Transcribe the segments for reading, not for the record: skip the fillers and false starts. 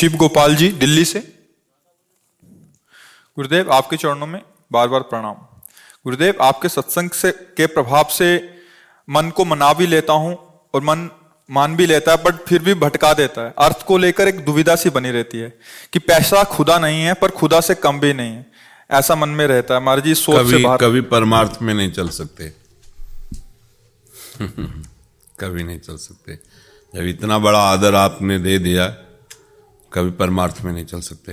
शिव गोपाल जी दिल्ली से, गुरुदेव आपके चरणों में बार बार प्रणाम। गुरुदेव आपके सत्संग से के प्रभाव से मन को मना भी लेता हूं और मन मान भी लेता है, बट फिर भी भटका देता है। अर्थ को लेकर एक दुविधा सी बनी रहती है कि पैसा खुदा नहीं है पर खुदा से कम भी नहीं है, ऐसा मन में रहता है। महाराज जी सोच से बाहर कभी परमार्थ में नहीं चल सकते कभी नहीं चल सकते। जब इतना बड़ा आदर आपने दे दिया, कभी परमार्थ में नहीं चल सकते,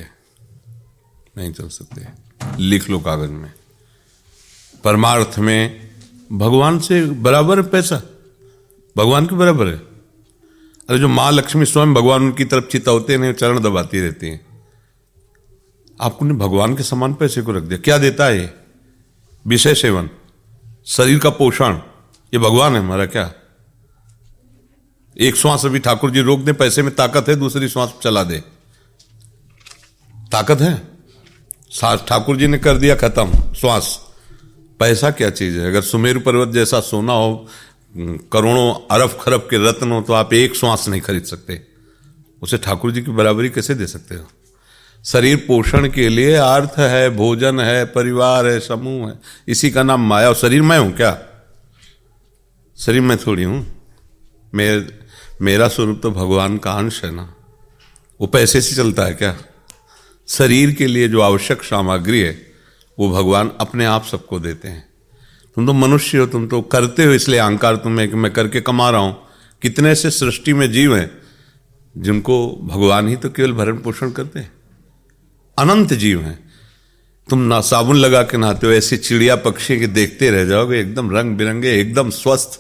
नहीं चल सकते। लिख लो कागज में, परमार्थ में भगवान से बराबर पैसा, भगवान के बराबर है। अरे जो माँ लक्ष्मी स्वयं भगवान उनकी तरफ चिता होते हैं, चरण दबाती रहती हैं, आपने भगवान के समान पैसे को रख दिया। क्या देता है ये? विषय सेवन, शरीर का पोषण, ये भगवान है हमारा। क्या एक श्वास अभी ठाकुर जी रोक दे पैसे में ताकत है, दूसरी श्वास चला दे ताकत है। सांस ठाकुर जी ने कर दिया खत्म, श्वास। पैसा क्या चीज है? अगर सुमेर पर्वत जैसा सोना हो, करोड़ों अरब खरब के रत्न हो, तो आप एक श्वास नहीं खरीद सकते। उसे ठाकुर जी की बराबरी कैसे दे सकते हो? शरीर पोषण के लिए अर्थ है, भोजन है, परिवार है, समूह है, इसी का नाम माया। और शरीर मैं हूं क्या? शरीर मैं थोड़ी हूं, मेरा स्वरूप तो भगवान का अंश है ना। वो पैसे से चलता है क्या? शरीर के लिए जो आवश्यक सामग्री है वो भगवान अपने आप सबको देते हैं। तुम तो मनुष्य हो, तुम तो करते हो, इसलिए अहंकार तुम्हें कि मैं करके कमा रहा हूं। कितने से सृष्टि में जीव हैं जिनको भगवान ही तो केवल भरण पोषण करते हैं। अनंत जीव हैं। तुम ना साबुन लगा के नहाते हो, ऐसी चिड़िया पक्षी के देखते रह जाओगे, एकदम रंग बिरंगे, एकदम स्वस्थ।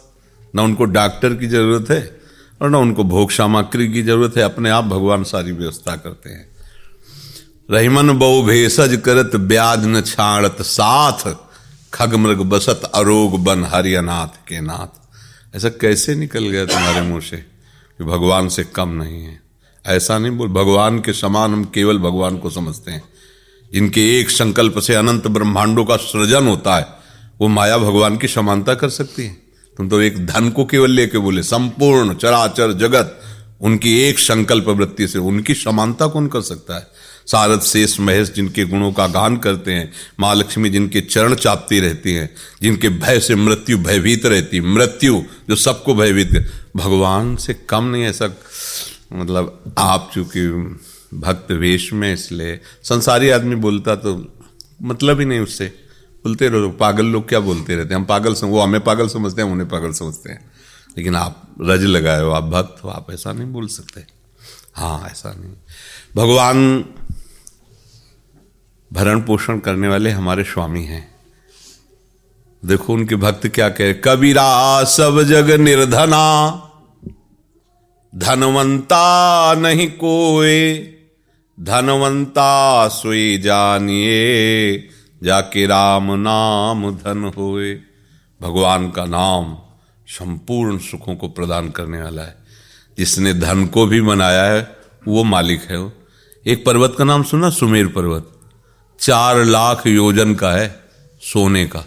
ना उनको डॉक्टर की जरूरत है और ना उनको भोग सामग्री की जरूरत है, अपने आप भगवान सारी व्यवस्था करते हैं। रहीमन बहु भेषज करत ब्याज न छाड़त साथ, खगमृग बसत अरोग बन हरि अनाथ के नाथ। ऐसा कैसे निकल गया तुम्हारे मुंह से कि भगवान से कम नहीं है? ऐसा नहीं बोल। भगवान के समान हम केवल भगवान को समझते हैं। जिनके एक संकल्प से अनंत ब्रह्मांडों का सृजन होता है, वो माया भगवान की समानता कर सकती है? तुम तो एक धन को केवल लेके बोले, संपूर्ण चराचर जगत उनकी एक संकल्प वृत्ति से, उनकी समानता कौन कर सकता है? शारद शेष महेश जिनके गुणों का गान करते हैं, माँ लक्ष्मी जिनके चरण चापती रहती हैं, जिनके भय से मृत्यु भयभीत रहती, मृत्यु जो सबको भयभीत कर, भगवान से कम नहीं। ऐसा मतलब आप चूंकि भक्त वेश में, इसलिए संसारी आदमी बोलता तो मतलब ही नहीं, उससे बोलते रहो। पागल लोग क्या बोलते रहते हैं, हम पागल, वो हमें पागल समझते हैं, उन्हें पागल समझते हैं। लेकिन आप रज लगाए हो, आप भक्त हो, आप ऐसा नहीं बोल सकते। हाँ, ऐसा नहीं। भगवान भरण पोषण करने वाले हमारे स्वामी हैं। देखो उनके भक्त क्या कहे, कबीरा सब जग निर्धना, धनवंता नहीं कोई, धनवंता सोई जानिए, जाके राम नाम धन होए। भगवान का नाम संपूर्ण सुखों को प्रदान करने वाला है। जिसने धन को भी बनाया है वो मालिक है। वो एक पर्वत का नाम सुना, सुमेर पर्वत, 4 लाख योजन का है सोने का।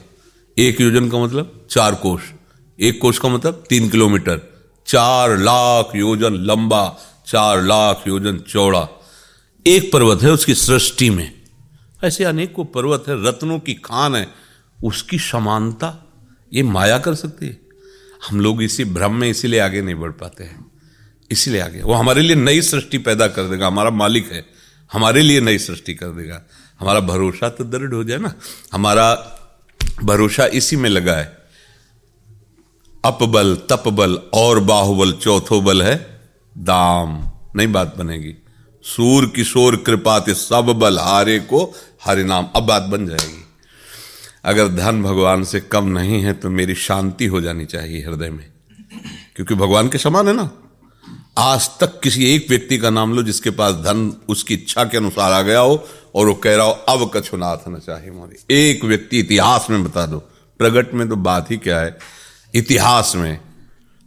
1 योजन का मतलब 4 कोश, 1 कोश का मतलब 3 किलोमीटर। 4 लाख योजन लंबा, 4 लाख योजन चौड़ा एक पर्वत है। उसकी सृष्टि में ऐसे अनेकों पर्वत है, रत्नों की खान है। उसकी समानता ये माया कर सकती है। हम लोग इसी भ्रम में इसीलिए आगे नहीं बढ़ पाते हैं, इसीलिए आगे। वो हमारे लिए नई सृष्टि पैदा कर देगा, हमारा मालिक है, हमारे लिए नई सृष्टि कर देगा। हमारा भरोसा तो दृढ़ हो जाए ना, हमारा भरोसा इसी में लगा है। अपबल, तपबल और बाहुबल, चौथो बल है दाम, नई बात बनेगी। सूर किशोर कृपाते सब बल हारे को हरे नाम, अब बात बन जाएगी। अगर धन भगवान से कम नहीं है तो मेरी शांति हो जानी चाहिए हृदय में, क्योंकि भगवान के समान है ना। आज तक किसी एक व्यक्ति का नाम लो जिसके पास धन उसकी इच्छा के अनुसार आ गया हो और वो कह रहा हो अब कछु नाथ न चाहे मोरी। एक व्यक्ति इतिहास में बता दो, प्रगट में तो बात ही क्या है। इतिहास में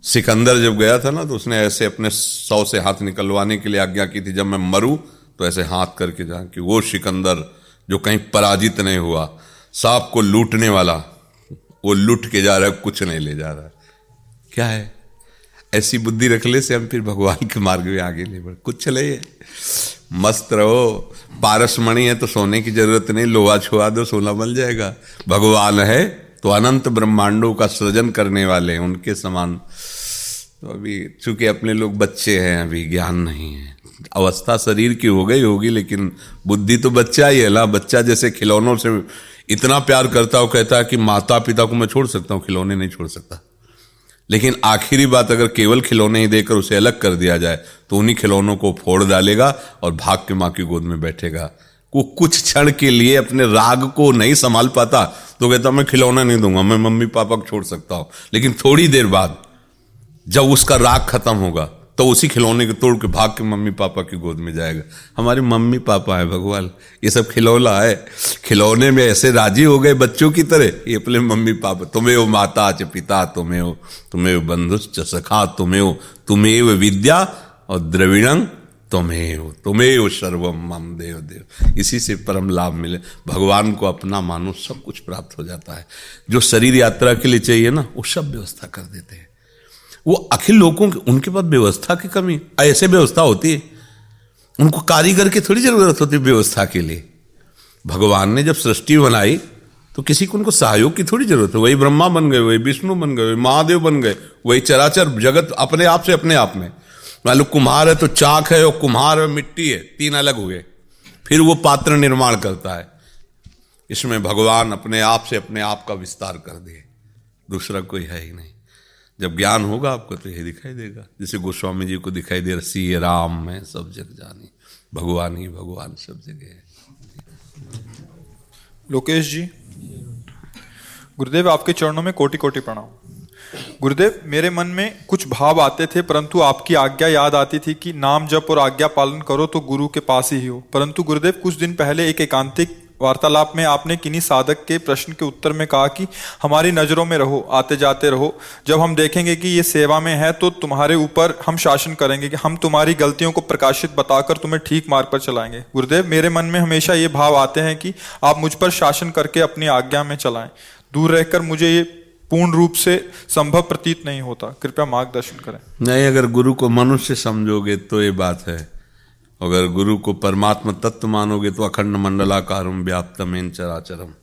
सिकंदर जब गया था ना, तो उसने ऐसे अपने 100 से हाथ निकलवाने के लिए आज्ञा की थी, जब मैं मरूं तो ऐसे हाथ करके जाऊं कि वो सिकंदर जो कहीं पराजित नहीं हुआ, सांप को लूटने वाला, वो लूट के जा रहा है, कुछ नहीं ले जा रहा है। क्या है, ऐसी बुद्धि रखने से हम फिर भगवान के मार्ग में आगे नहीं बढ़। कुछ चले, मस्त रहो। पारसमणि है तो सोने की जरूरत नहीं, लोहा छुआ दो सोना बन जाएगा। भगवान है तो अनंत ब्रह्मांडों का सृजन करने वाले, उनके समान। तो अभी चूंकि अपने लोग बच्चे हैं, अभी ज्ञान नहीं है, अवस्था शरीर की हो गई होगी, लेकिन बुद्धि तो बच्चा ही है ना। बच्चा जैसे खिलौनों से इतना प्यार करता हो, कहता है कि माता पिता को मैं छोड़ सकता हूँ, खिलौने नहीं छोड़ सकता। लेकिन आखिरी बात, अगर केवल खिलौने ही देकर उसे अलग कर दिया जाए तो उन्हीं खिलौनों को फोड़ डालेगा और भाग के माँ की गोद में बैठेगा। वो कुछ क्षण के लिए अपने राग को नहीं संभाल पाता तो कहता मैं खिलौना नहीं दूंगा, मैं मम्मी पापा को छोड़ सकता हूँ। लेकिन थोड़ी देर बाद जब उसका राग खत्म होगा तो उसी खिलौने को तोड़ के भाग के मम्मी पापा की गोद में जाएगा। हमारे मम्मी पापा है भगवान, ये सब खिलौना है। खिलौने में ऐसे राजी हो गए बच्चों की तरह, ये अपने मम्मी पापा। तुम्हें माता च पिता, तुम्हें बंधुश्च सखा, तुम्हें विद्या और द्रविणं तुम्हें सर्वम मम देव देव। इसी से परम लाभ मिले। भगवान को अपना मानो, सब कुछ प्राप्त हो जाता है। जो शरीर यात्रा के लिए चाहिए ना, वो सब व्यवस्था कर देते हैं। वो अखिल लोगों के, उनके पास व्यवस्था की कमी, ऐसे व्यवस्था होती है। उनको कारीगर की थोड़ी जरूरत होती है व्यवस्था के लिए। भगवान ने जब सृष्टि बनाई तो किसी को उनको सहयोग की थोड़ी जरूरत है। वही ब्रह्मा बन गए, वही विष्णु बन गए, वही महादेव बन गए, वही चराचर जगत अपने आप से, अपने आप में। मान लो कुम्हार है तो चाक है और कुम्हार और मिट्टी है, 3 अलग हुए। फिर वो पात्र निर्माण करता है। इसमें भगवान अपने आप से अपने आप का विस्तार कर दिए, दूसरा कोई है ही नहीं। जब ज्ञान होगा आपको तो यही दिखाई देगा, जैसे गोस्वामी जी को दिखाई दे रहा, सी राम है सब जग जानी, भगवान ही भगवान सब जगह है। लोकेश जी, गुरुदेव आपके चरणों में कोटि कोटि प्रणाम। गुरुदेव, मेरे मन में कुछ भाव आते थे, परंतु आपकी आज्ञा याद आती थी कि नाम जप और आज्ञा पालन करो तो गुरु के पास ही हो। परंतु गुरुदेव, कुछ दिन पहले एक एकांतिक वार्तालाप में आपने किन्हीं साधक के प्रश्न के उत्तर में कहा कि हमारी नजरों में रहो, आते जाते रहो। जब हम देखेंगे कि ये सेवा में है तो तुम्हारे ऊपर हम शासन करेंगे, कि हम तुम्हारी गलतियों को प्रकाशित बताकर तुम्हें ठीक मार्ग पर चलाएंगे। गुरुदेव, मेरे मन में हमेशा ये भाव आते हैं कि आप मुझ पर शासन करके अपनी आज्ञा में चलाएं। दूर रहकर मुझे ये पूर्ण रूप से संभव प्रतीत नहीं होता, कृपया मार्गदर्शन करें। नहीं, अगर गुरु को मनुष्य समझोगे तो ये बात है, अगर गुरु को परमात्मा तत्व मानोगे तो अखंड मंडलाकारम व्याप्तम एन चराचरम,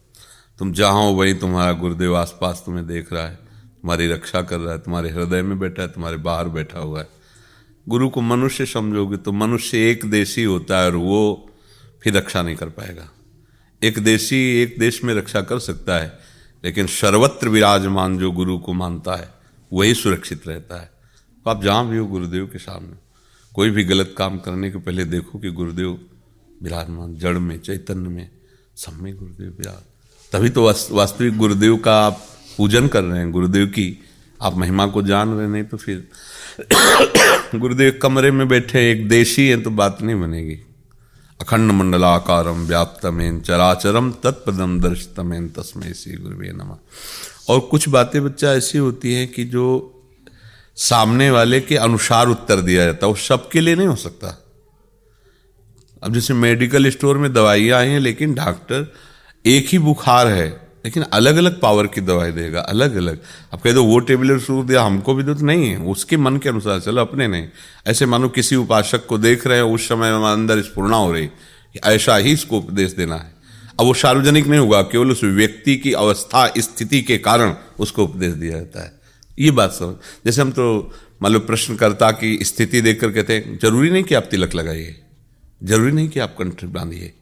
तुम जहाँ हो वहीं तुम्हारा गुरुदेव आसपास तुम्हें देख रहा है, तुम्हारी रक्षा कर रहा है, तुम्हारे हृदय में बैठा है, तुम्हारे बाहर बैठा हुआ है। गुरु को मनुष्य समझोगे तो मनुष्य एक देशी होता है और वो फिर रक्षा नहीं कर पाएगा। एक देशी एक देश में रक्षा कर सकता है, लेकिन सर्वत्र विराजमान जो गुरु को मानता है वही सुरक्षित रहता है। तो आप जहाँ भी हो गुरुदेव के सामने, कोई भी गलत काम करने के पहले देखो कि गुरुदेव विराजमान, जड़ में, चैतन्य में, सब में गुरुदेव विराज। तभी तो वास्तविक गुरुदेव का आप पूजन कर रहे हैं, गुरुदेव की आप महिमा को जान रहे। नहीं तो फिर गुरुदेव कमरे में बैठे एक देशी हैं तो बात नहीं बनेगी। अखंड मंडलाकारम व्याप्तमेन चराचरम तत्पदम दर्शितमेन तस्मै श्री गुरुवे नमः। और कुछ बातें बच्चा ऐसी होती हैं कि जो सामने वाले के अनुसार उत्तर दिया जाता है, वो सबके लिए नहीं हो सकता। अब जैसे मेडिकल स्टोर में दवाइयाँ आई हैं, लेकिन डॉक्टर एक ही बुखार है लेकिन अलग अलग पावर की दवाई देगा, अलग अलग। अब कह दो वो टेबलेट शुरू दिया हमको भी दो तो नहीं है, उसके मन के अनुसार चलो, अपने नहीं। ऐसे मानो किसी उपासक को देख रहे हैं उस समय में अंदर स्फूर्णा हो रही, ऐसा ही इसको उपदेश देना है। अब वो सार्वजनिक नहीं होगा, केवल उस व्यक्ति की अवस्था स्थिति के कारण उसको उपदेश दिया जाता है। ये बात समझ। जैसे हम तो मान लो प्रश्नकर्ता की स्थिति देखकर कहते हैं, जरूरी नहीं कि आप तिलक लगाइए, जरूरी नहीं कि आप कंठ बांधिए।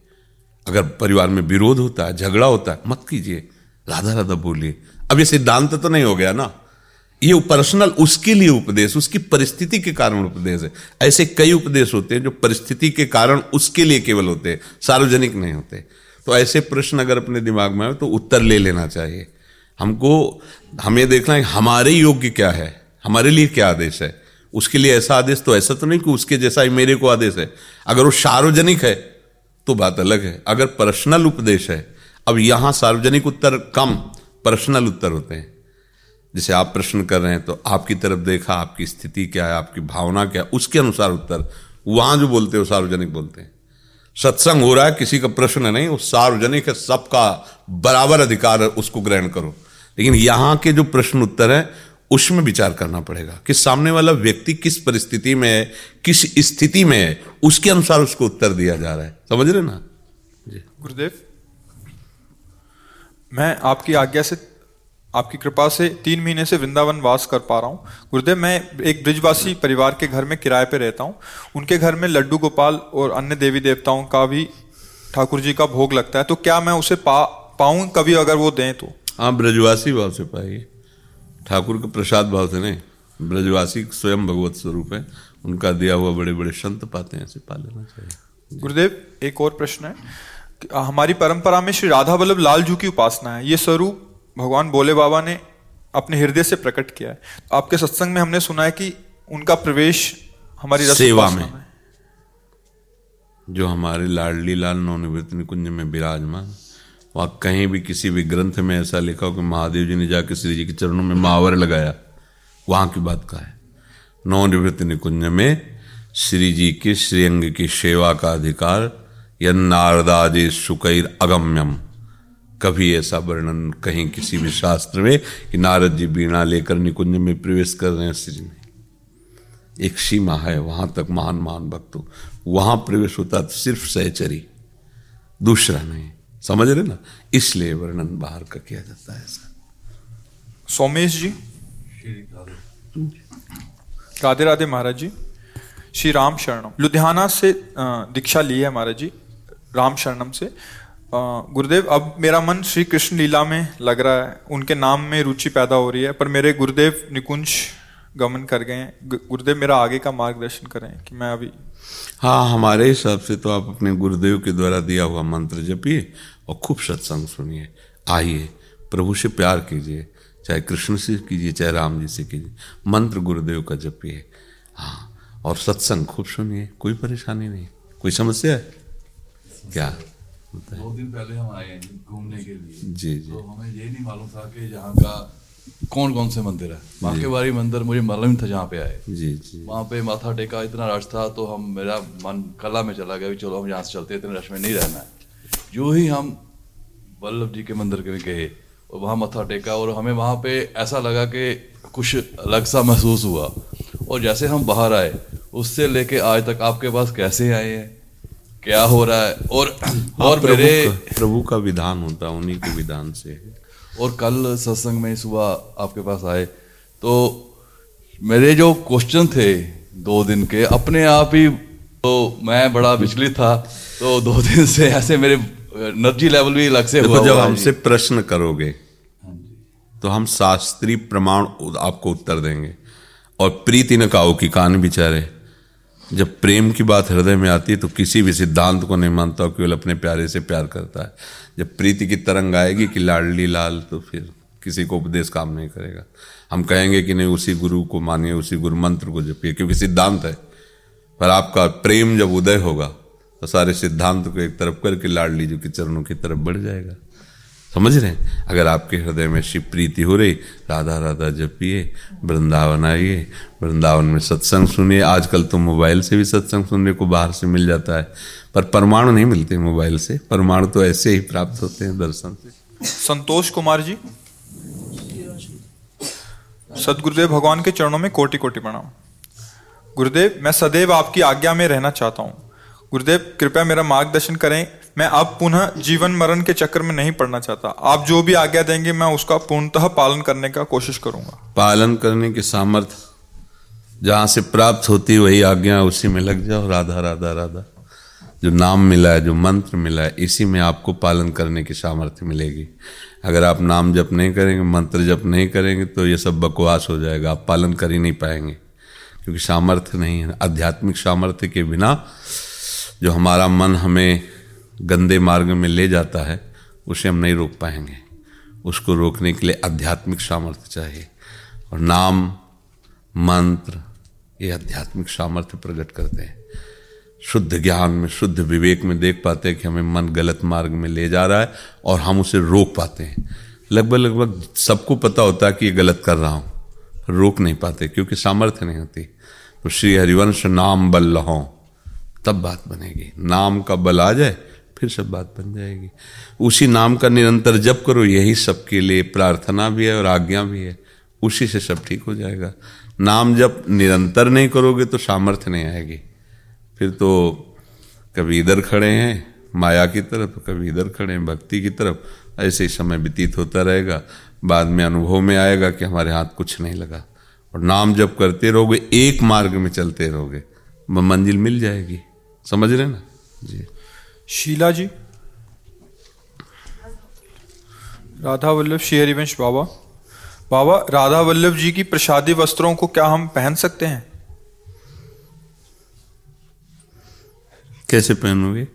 अगर परिवार में विरोध होता है, झगड़ा होता है, मत कीजिए, राधा राधा बोलिए। अब ये सिद्धांत तो नहीं हो गया ना, ये पर्सनल उसके लिए उपदेश, उसकी परिस्थिति के कारण उपदेश है। ऐसे कई उपदेश होते हैं जो परिस्थिति के कारण उसके लिए केवल होते हैं, सार्वजनिक नहीं होते। तो ऐसे प्रश्न अगर अपने दिमाग में हो तो उत्तर ले लेना चाहिए। हमको हमें देखना है हमारे योग्य क्या है, हमारे लिए क्या आदेश है, उसके लिए ऐसा आदेश। तो ऐसा तो नहीं कि उसके जैसा ही मेरे को आदेश है। अगर वो सार्वजनिक है तो बात अलग है, अगर पर्सनल उपदेश है। अब यहाँ सार्वजनिक उत्तर कम, पर्सनल उत्तर होते हैं। जैसे आप प्रश्न कर रहे हैं तो आपकी तरफ देखा, आपकी स्थिति क्या है, आपकी भावना क्या है, उसके अनुसार उत्तर। वहाँ जो बोलते हैं वो सार्वजनिक बोलते हैं। सत्संग हो रहा है, किसी का प्रश्न नहीं, वो सार्वजनिक है, सबका बराबर अधिकार है, उसको ग्रहण करो। लेकिन यहाँ के जो प्रश्न उत्तर हैं उसमें विचार करना पड़ेगा कि सामने वाला व्यक्ति किस परिस्थिति में है, किस स्थिति में है, उसके अनुसार उसको उत्तर दिया जा रहा है। समझ रहे ना जी। गुरुदेव, मैं आपकी आज्ञा से, आपकी कृपा से 3 महीने से वृंदावन वास कर पा रहा हूँ। गुरुदेव, मैं एक ब्रिजवासी परिवार के घर में किराए पे रहता हूँ। उनके घर में लड्डू गोपाल और अन्य देवी देवताओं का भी ठाकुर जी का भोग लगता है, तो क्या मैं उसे पाऊँ कभी अगर वो दें तो? हाँ, ब्रजवासी भाव से पाइए, ठाकुर के प्रसाद भाव से नहीं। ब्रजवासी स्वयं भगवत स्वरूप है, उनका दिया हुआ बड़े बड़े संत पाते हैं, ऐसे पा लेना चाहिए। गुरुदेव, एक और प्रश्न है। हमारी परंपरा में श्री राधा वल्लभ लाल जी की उपासना है। ये स्वरूप भगवान भोले बाबा ने अपने हृदय से प्रकट किया है। आपके सत्संग में हमने सुना है कि उनका प्रवेश हमारी सेवा में, जो हमारे लाडली लाल नवनिवृत्त निकुंज में विराजमान, वहाँ कहीं भी किसी भी ग्रंथ में ऐसा लिखा हो कि महादेव जी ने जाकर श्री जी के चरणों में महावर लगाया, वहाँ की बात का है। नवनिवृत्त निकुंज में श्री जी के श्रीअंग की सेवा का अधिकार या नारदाजे सुकैर अगम्यम, कभी ऐसा वर्णन कहीं किसी भी शास्त्र में कि नारद जी वीणा लेकर निकुंज में प्रवेश कर रहे हैं। श्री जी ने एक सीमा है, वहाँ तक महान महान भक्तों वहाँ प्रवेश होता, सिर्फ सहचरी, दूसरा नहीं। समझ रहे ना, इसलिए वर्णन बाहर का किया जाता है ऐसा। सोमेश जी, राधे राधे महाराज जी। श्री राम शरणम, लुधियाना से दीक्षा ली है महाराज जी, राम शरणम से। गुरुदेव, अब मेरा मन श्री कृष्ण लीला में लग रहा है, उनके नाम में रुचि पैदा हो रही है, पर मेरे गुरुदेव निकुंज गमन कर गए हैं। गुरुदेव, मेरा आगे का मार्गदर्शन करें कि मैं अभी। हाँ, हमारे हिसाब से तो आप अपने गुरुदेव के द्वारा दिया हुआ मंत्र जपिए और खूब सत्संग सुनिए, आइए, प्रभु से प्यार कीजिए, चाहे कृष्ण से कीजिए चाहे राम जी से कीजिए, मंत्र गुरुदेव का जपिए। हाँ, और सत्संग खूब सुनिए, कोई परेशानी नहीं। कोई समस्या है क्या? 2 दिन पहले हम आए हैं घूमने के लिए जी जी, तो हमें ये नहीं मालूम था कि यहाँ का कौन कौन से मंदिर है। बाकी बारी मंदिर मुझे मालूम था जहाँ पे आए जी जी, वहाँ पे माथा टेका, इतना रश था तो हम, मेरा मन कला में चला गया, चलो हम यहाँ से चलते हैं, इतने रश में नहीं रहना है। जो ही हम वल्लभ जी के मंदिर के गए और वहाँ माथा टेका, और हमें वहाँ पे ऐसा लगा कि कुछ अलग सा महसूस हुआ, और जैसे हम बाहर आए उससे लेके आज तक आपके पास कैसे आए हैं, क्या हो रहा है, और मेरे प्रभु का विधान होता है, उन्हीं के विधान से। और कल सत्संग में सुबह आपके पास आए तो मेरे जो क्वेश्चन थे 2 दिन के, अपने आप ही तो मैं बड़ा विचलित था, तो 2 दिन से ऐसे मेरे एनर्जी लेवल भी अलग से हुआ। जब हमसे प्रश्न करोगे तो हम शास्त्रीय प्रमाण आपको उत्तर देंगे। और प्रीति न काओ की कान बिचारे, जब प्रेम की बात हृदय में आती है तो किसी भी सिद्धांत को नहीं मानता, केवल अपने प्यारे से प्यार करता है। जब प्रीति की तरंग आएगी कि लाडली लाल, तो फिर किसी को उपदेश काम नहीं करेगा। हम कहेंगे कि नहीं, उसी गुरु को मानिए, उसी गुरु मंत्र को जपिए, क्योंकि सिद्धांत है। पर आपका प्रेम जब उदय होगा और सारे सिद्धांत को एक तरफ करके लाडली जी के चरणों की तरफ बढ़ जाएगा। समझ रहे हैं? अगर आपके हृदय में शिव प्रीति हो रही, राधा राधा जपिए, वृंदावन आइए, वृंदावन में सत्संग सुनिए। आजकल तो मोबाइल से भी सत्संग सुनने को बाहर से मिल जाता है, पर परमाणु नहीं मिलते मोबाइल से, परमाणु तो ऐसे ही प्राप्त होते हैं दर्शन से। संतोष कुमार जी, सदगुरुदेव भगवान के चरणों में कोटि कोटि प्रणाम। गुरुदेव, मैं सदैव आपकी आज्ञा में रहना चाहता हूँ। गुरुदेव कृपया मेरा मार्गदर्शन करें। मैं अब पुनः जीवन मरण के चक्कर में नहीं पड़ना चाहता। आप जो भी आज्ञा देंगे मैं उसका पूर्णतः पालन करने का कोशिश करूंगा। पालन करने की सामर्थ्य जहाँ से प्राप्त होती है वही आज्ञा, उसी में लग जाओ। राधा राधा राधा जो नाम मिला है, जो मंत्र मिला है, इसी में आपको पालन करने की सामर्थ्य मिलेगी। अगर आप नाम जप नहीं करेंगे, मंत्र जप नहीं करेंगे, तो ये सब बकवास हो जाएगा, आप पालन कर ही नहीं पाएंगे, क्योंकि सामर्थ्य नहीं है। आध्यात्मिक सामर्थ्य के बिना जो हमारा मन हमें गंदे मार्ग में ले जाता है उसे हम नहीं रोक पाएंगे। उसको रोकने के लिए आध्यात्मिक सामर्थ्य चाहिए, और नाम मंत्र ये आध्यात्मिक सामर्थ्य प्रकट करते हैं। शुद्ध ज्ञान में, शुद्ध विवेक में देख पाते हैं कि हमें मन गलत मार्ग में ले जा रहा है और हम उसे रोक पाते हैं। लगभग सबको पता होता है कि ये गलत कर रहा हूँ, रोक नहीं पाते क्योंकि सामर्थ्य नहीं होती। तो श्री हरिवंश नाम बल लहों, तब बात बनेगी। नाम का बल आ जाए फिर सब बात बन जाएगी। उसी नाम का निरंतर जप करो, यही सबके लिए प्रार्थना भी है और आज्ञा भी है। उसी से सब ठीक हो जाएगा। नाम जप निरंतर नहीं करोगे तो सामर्थ्य नहीं आएगी, फिर तो कभी इधर खड़े हैं माया की तरफ, कभी इधर खड़े हैं भक्ति की तरफ, ऐसे ही समय व्यतीत होता रहेगा। बाद में अनुभव में आएगा कि हमारे हाथ कुछ नहीं लगा। और नाम जप करते रहोगे, एक मार्ग में चलते रहोगे, मंजिल मिल जाएगी। समझ रहे ना जी? शीला जी, राधा वल्लभ श्री हरिवंश बाबा। बाबा, राधा वल्लभ जी की प्रसादी वस्त्रों को क्या हम पहन सकते हैं? कैसे पहनोगे?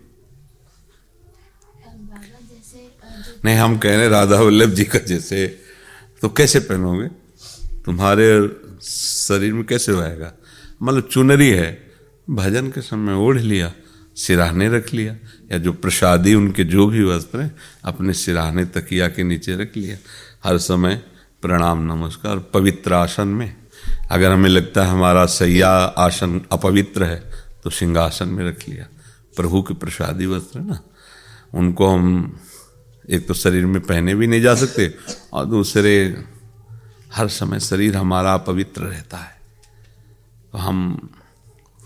नहीं, हम कह रहे राधा वल्लभ जी का जैसे, तो कैसे पहनोगे? तुम्हारे शरीर में कैसे होएगा? मतलब चुनरी है, भजन के समय ओढ़ लिया, सिराहने रख लिया, या जो प्रसादी उनके जो भी वस्त्र हैं अपने सिराहने तकिया के नीचे रख लिया। हर समय प्रणाम नमस्कार पवित्र आसन में। अगर हमें लगता है हमारा सैया आसन अपवित्र है तो सिंहासन में रख लिया। प्रभु के प्रसादी वस्त्र ना, उनको हम एक तो शरीर में पहने भी नहीं जा सकते, और दूसरे हर समय शरीर हमारा अपवित्र रहता है, तो हम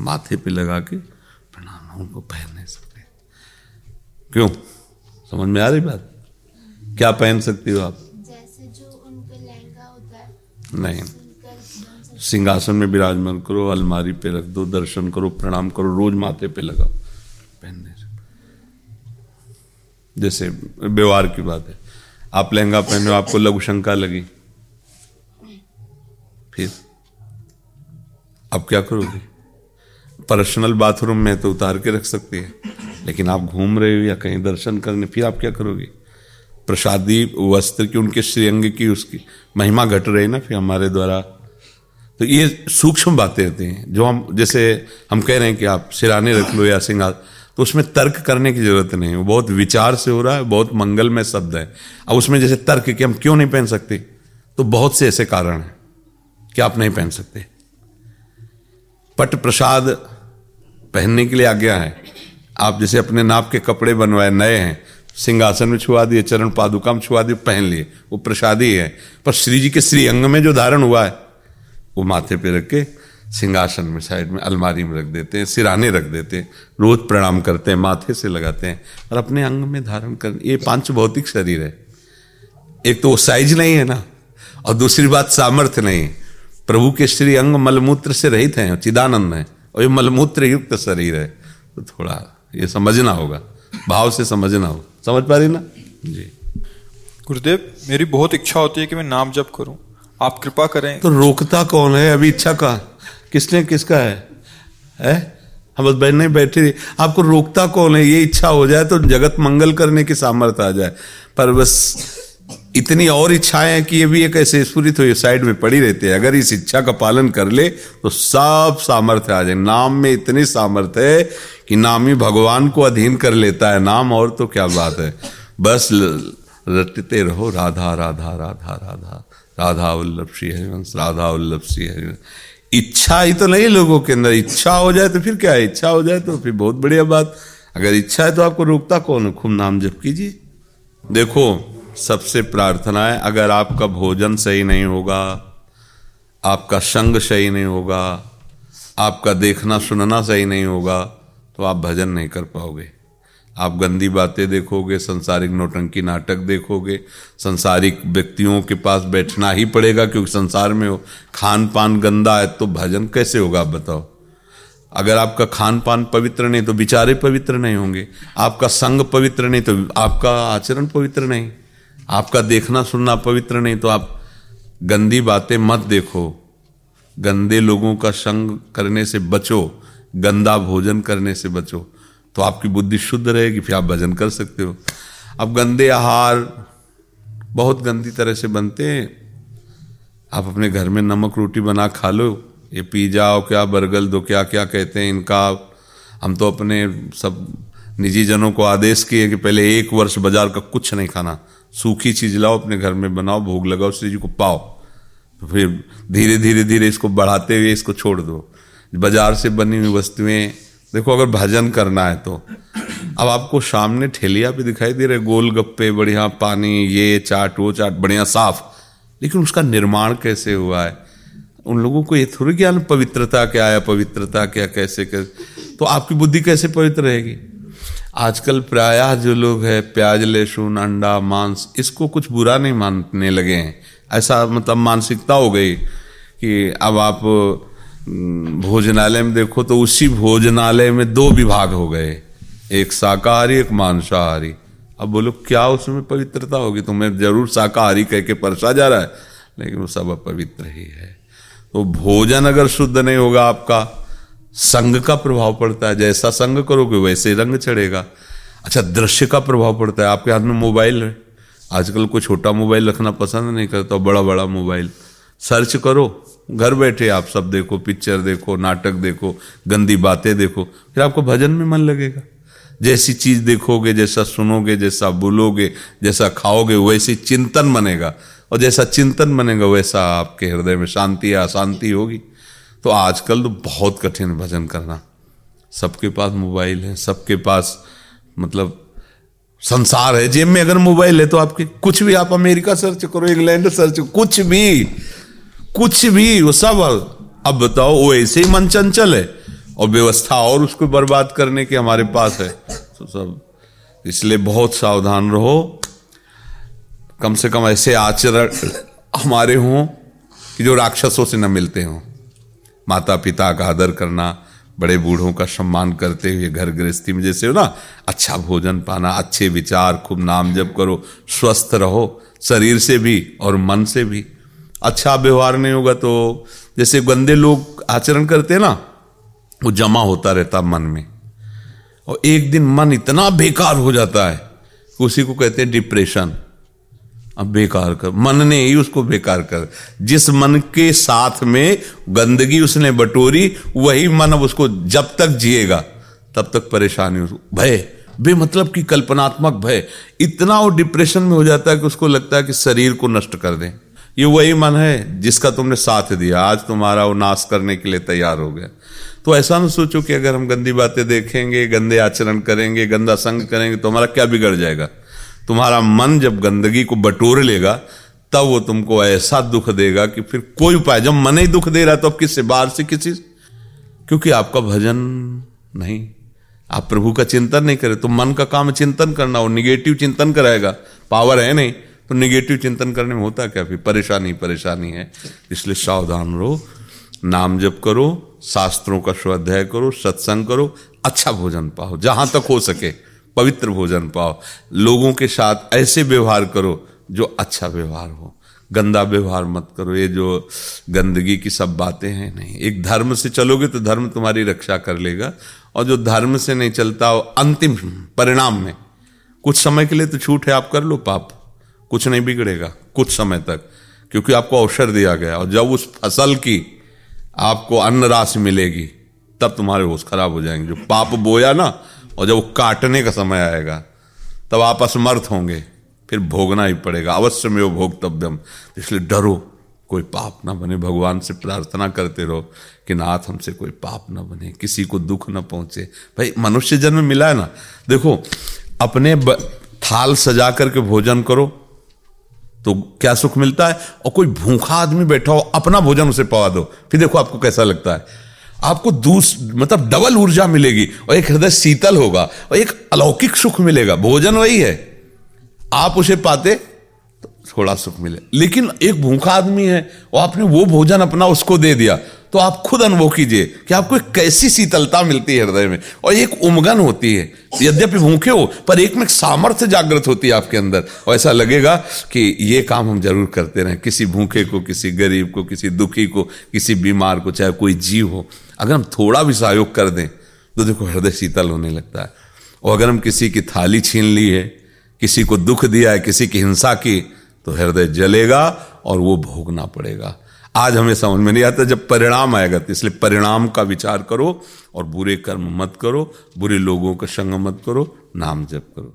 माथे पे लगा के प्रणाम उनको पहन नहीं सकते। क्यों? समझ में आ रही बात? क्या पहन सकती हो आप? जैसे जो उनका लहंगा होता है। नहीं, सिंहासन में विराजमान करो, अलमारी पे रख दो, दर्शन करो, प्रणाम करो, रोज माथे पे लगाओ, पहनने से। जैसे व्यवहार की बात है, आप लहंगा पहनो, आपको लघु शंका लगी, फिर आप क्या करोगे? पर्सनल बाथरूम में तो उतार के रख सकती है, लेकिन आप घूम रहे हो या कहीं दर्शन करने, फिर आप क्या करोगे? प्रसादी वस्त्र की, उनके श्रीअंग की, उसकी महिमा घट रही ना फिर हमारे द्वारा। तो ये सूक्ष्म बातें होती हैं जो हम, जैसे हम कह रहे हैं कि आप सिराने रख लो या सिंगार, तो उसमें तर्क करने की जरूरत नहीं है। वो बहुत विचार से हो रहा है, बहुत मंगलमय शब्द है। अब उसमें जैसे तर्क कि हम क्यों नहीं पहन सकते, तो बहुत से ऐसे कारण हैं कि आप नहीं पहन सकते। पट प्रसाद पहनने के लिए आज्ञा है। आप जैसे अपने नाप के कपड़े बनवाए, नए हैं, सिंहासन में छुआ दिए, चरण पादुका में छुआ दिए, पहन लिए, वो प्रसादी है। पर श्री जी के श्रीअंग में जो धारण हुआ है वो माथे पे रख के सिंहासन में साइड में अलमारी में रख देते हैं, सिराने रख देते हैं, रोज प्रणाम करते हैं, माथे से लगाते हैं और अपने अंग में धारण कर। ये पांच भौतिक शरीर है। एक तो वो साइज नहीं है ना, और दूसरी बात सामर्थ्य नहीं है। प्रभु के श्री अंग मलमूत्र से रहित हैं, चिदानंद हैं, और ये मलमूत्र युक्त शरीर है। तो थोड़ा ये समझना होगा, भाव से समझना होगा। समझ पा रही ना जी? गुरुदेव, मेरी बहुत इच्छा होती है कि मैं नाम जप करूं, आप कृपा करें। तो रोकता कौन है? अभी इच्छा का किसने किसका है? हम बस बैठने बैठे, आपको रोकता कौन है? ये इच्छा हो जाए तो जगत मंगल करने की सामर्थ्य आ जाए। पर बस इतनी और इच्छाएं हैं कि ये भी एक ऐसे स्फुरित हो साइड में पड़ी रहती है। अगर इस इच्छा का पालन कर ले तो सब सामर्थ्य आ जाए। नाम में इतनी सामर्थ्य है कि नाम ही भगवान को अधीन कर लेता है नाम, और तो क्या बात है। बस रटते रहो राधा राधा राधा राधा, राधा वल्लभ श्री हरिवंश, राधा वल्लभ श्री हरिवंश। इच्छा ही तो नहीं लोगों के अंदर, इच्छा हो जाए तो फिर क्या है, इच्छा हो जाए तो फिर बहुत बढ़िया बात। अगर इच्छा है तो आपको रोकता कौन है, खूब नाम जप कीजिए। देखो सबसे प्रार्थना है, अगर आपका भोजन सही नहीं होगा, आपका संग सही नहीं होगा, आपका देखना सुनना सही नहीं होगा, तो आप भजन नहीं कर पाओगे। आप गंदी बातें देखोगे, संसारिक नौटंकी नाटक देखोगे, संसारिक व्यक्तियों के पास बैठना ही पड़ेगा क्योंकि संसार में हो। खान पान गंदा है तो भजन कैसे होगा, आप बताओ। अगर आपका खान पान पवित्र नहीं तो विचारे पवित्र नहीं होंगे, आपका संग पवित्र नहीं तो आपका आचरण पवित्र नहीं, आपका देखना सुनना पवित्र नहीं। तो आप गंदी बातें मत देखो, गंदे लोगों का संग करने से बचो, गंदा भोजन करने से बचो, तो आपकी बुद्धि शुद्ध रहेगी, फिर आप भजन कर सकते हो। अब गंदे आहार बहुत गंदी तरह से बनते हैं, आप अपने घर में नमक रोटी बना खा लो, ये पिज़्ज़ा हो क्या, बर्गर दो क्या क्या कहते हैं इनका। हम तो अपने सब निजी जनों को आदेश किए कि पहले 1 वर्ष बाजार का कुछ नहीं खाना, सूखी चीज़ लाओ, अपने घर में बनाओ, भोग लगाओ, उस चीज़ को पाओ, तो फिर धीरे धीरे धीरे इसको बढ़ाते हुए इसको छोड़ दो, बाजार से बनी हुई वस्तुएं। देखो अगर भजन करना है तो अब आपको सामने ठेलिया भी दिखाई दे रहे, गोलगप्पे, बढ़िया पानी, ये चाट वो चाट, बढ़िया साफ, लेकिन उसका निर्माण कैसे हुआ है, उन लोगों को ये थोड़ी ज्ञान पवित्रता क्या है, पवित्रता क्या कैसे कैसे, तो आपकी बुद्धि कैसे पवित्र रहेगी। आजकल प्रायः जो लोग है प्याज लहसुन अंडा मांस इसको कुछ बुरा नहीं मानने लगे हैं, ऐसा मतलब मानसिकता हो गई कि अब आप भोजनालय में देखो तो उसी भोजनालय में 2 विभाग हो गए, एक शाकाहारी एक मांसाहारी। अब बोलो क्या उसमें पवित्रता होगी, तुम्हें जरूर शाकाहारी कह के परसा जा रहा है, लेकिन वो सब अपवित्र ही है। तो भोजन अगर शुद्ध नहीं होगा, आपका संग का प्रभाव पड़ता है, जैसा संग करोगे वैसे रंग चढ़ेगा। अच्छा दृश्य का प्रभाव पड़ता है, आपके हाथ में मोबाइल है, आजकल कोई छोटा मोबाइल रखना पसंद नहीं करता, बड़ा बड़ा मोबाइल, सर्च करो, घर बैठे आप सब देखो, पिक्चर देखो, नाटक देखो, गंदी बातें देखो, फिर आपको भजन में मन लगेगा। जैसी चीज़ देखोगे, जैसा सुनोगे, जैसा बोलोगे, जैसा खाओगे, वैसे चिंतन बनेगा, और जैसा चिंतन बनेगा वैसा आपके हृदय में शांति या अशांति होगी। तो आजकल तो बहुत कठिन भजन करना, सबके पास मोबाइल है, सबके पास मतलब संसार है, जेब में अगर मोबाइल है तो आपके कुछ भी, आप अमेरिका सर्च करो, इंग्लैंड सर्च, कुछ भी वो सब। अब बताओ वो ऐसे ही मन चंचल है और व्यवस्था और उसको बर्बाद करने के हमारे पास है, तो सब इसलिए बहुत सावधान रहो। कम से कम ऐसे आचरण हमारे हों कि जो राक्षसों से न मिलते हों। माता पिता का आदर करना, बड़े बूढ़ों का सम्मान करते हुए घर गृहस्थी में जैसे हो ना, अच्छा भोजन पाना, अच्छे विचार, खूब नाम जप करो, स्वस्थ रहो शरीर से भी और मन से भी। अच्छा व्यवहार नहीं होगा तो जैसे गंदे लोग आचरण करते हैं ना, वो जमा होता रहता मन में, और एक दिन मन इतना बेकार हो जाता है, उसी को कहते हैं डिप्रेशन। अब बेकार कर मन ने ही उसको बेकार कर, जिस मन के साथ में गंदगी उसने बटोरी वही मन अब उसको जब तक जिएगा तब तक परेशानी, उसको भय, बेमतलब की कल्पनात्मक भय, इतना वो डिप्रेशन में हो जाता है कि उसको लगता है कि शरीर को नष्ट कर दें। ये वही मन है जिसका तुमने साथ दिया, आज तुम्हारा वो नाश करने के लिए तैयार हो गया। तो ऐसा ना सोचो कि अगर हम गंदी बातें देखेंगे, गंदे आचरण करेंगे, गंदा संग करेंगे तो हमारा क्या बिगड़ जाएगा। तुम्हारा मन जब गंदगी को बटोर लेगा तब वो तुमको ऐसा दुख देगा कि फिर कोई उपाय, जब मन ही दुख दे रहा तो अब किससे, बाहर से किसी, क्योंकि आपका भजन नहीं, आप प्रभु का चिंतन नहीं करे। तो मन का काम चिंतन करना, वो निगेटिव चिंतन कराएगा, पावर है नहीं, तो निगेटिव चिंतन करने में होता क्या, फिर परेशानी है। इसलिए सावधान रहो, नाम जप करो, शास्त्रों का स्वाध्याय करो, सत्संग करो, अच्छा भोजन पाओ, जहां तक हो सके पवित्र भोजन पाओ, लोगों के साथ ऐसे व्यवहार करो जो अच्छा व्यवहार हो, गंदा व्यवहार मत करो। ये जो गंदगी की सब बातें हैं नहीं, एक धर्म से चलोगे तो धर्म तुम्हारी रक्षा कर लेगा, और जो धर्म से नहीं चलता वो अंतिम परिणाम में, कुछ समय के लिए तो छूट है, आप कर लो पाप, कुछ नहीं बिगड़ेगा कुछ समय तक, क्योंकि आपको अवसर दिया गया, और जब उस फसल की आपको अन्न राशि मिलेगी तब तुम्हारे होश खराब हो जाएंगे। जो पाप बोया ना, और जब वो काटने का समय आएगा तब आप असमर्थ होंगे, फिर भोगना ही पड़ेगा। अवश्य में वो भोगतव्यम, इसलिए डरो कोई पाप ना बने। भगवान से प्रार्थना करते रहो कि नाथ हमसे कोई पाप ना बने, किसी को दुख ना पहुंचे। भाई मनुष्य जन्म मिला है ना, देखो अपने थाल सजा करके भोजन करो तो क्या सुख मिलता है, और कोई भूखा आदमी बैठा हो अपना भोजन उसे पवा दो, फिर देखो आपको कैसा लगता है। आपको मतलब डबल ऊर्जा मिलेगी, और एक हृदय शीतल होगा, और एक अलौकिक सुख मिलेगा। भोजन वही है, आप उसे पाते तो थोड़ा सुख मिले। लेकिन एक भूखा आदमी है और आपने वो भोजन अपना उसको दे दिया, तो आप खुद अनुभव कीजिए कि आपको एक कैसी शीतलता मिलती है हृदय में, और एक उमगन होती है। यद्यपि भूखे हो पर एक में सामर्थ्य जागृत होती है आपके अंदर, और ऐसा लगेगा कि ये काम हम जरूर करते रहें। किसी भूखे को, किसी गरीब को, किसी दुखी को, किसी बीमार को, चाहे कोई जीव हो, अगर हम थोड़ा भी सहयोग कर दें तो देखो हृदय शीतल होने लगता है। और अगर हम किसी की थाली छीन ली है, किसी को दुख दिया है, किसी की हिंसा की, तो हृदय जलेगा और वो भोगना पड़ेगा। आज हमें समझ में नहीं आता जब परिणाम आएगा, तो इसलिए परिणाम का विचार करो और बुरे कर्म मत करो, बुरे लोगों का संग मत करो, नाम जप करो।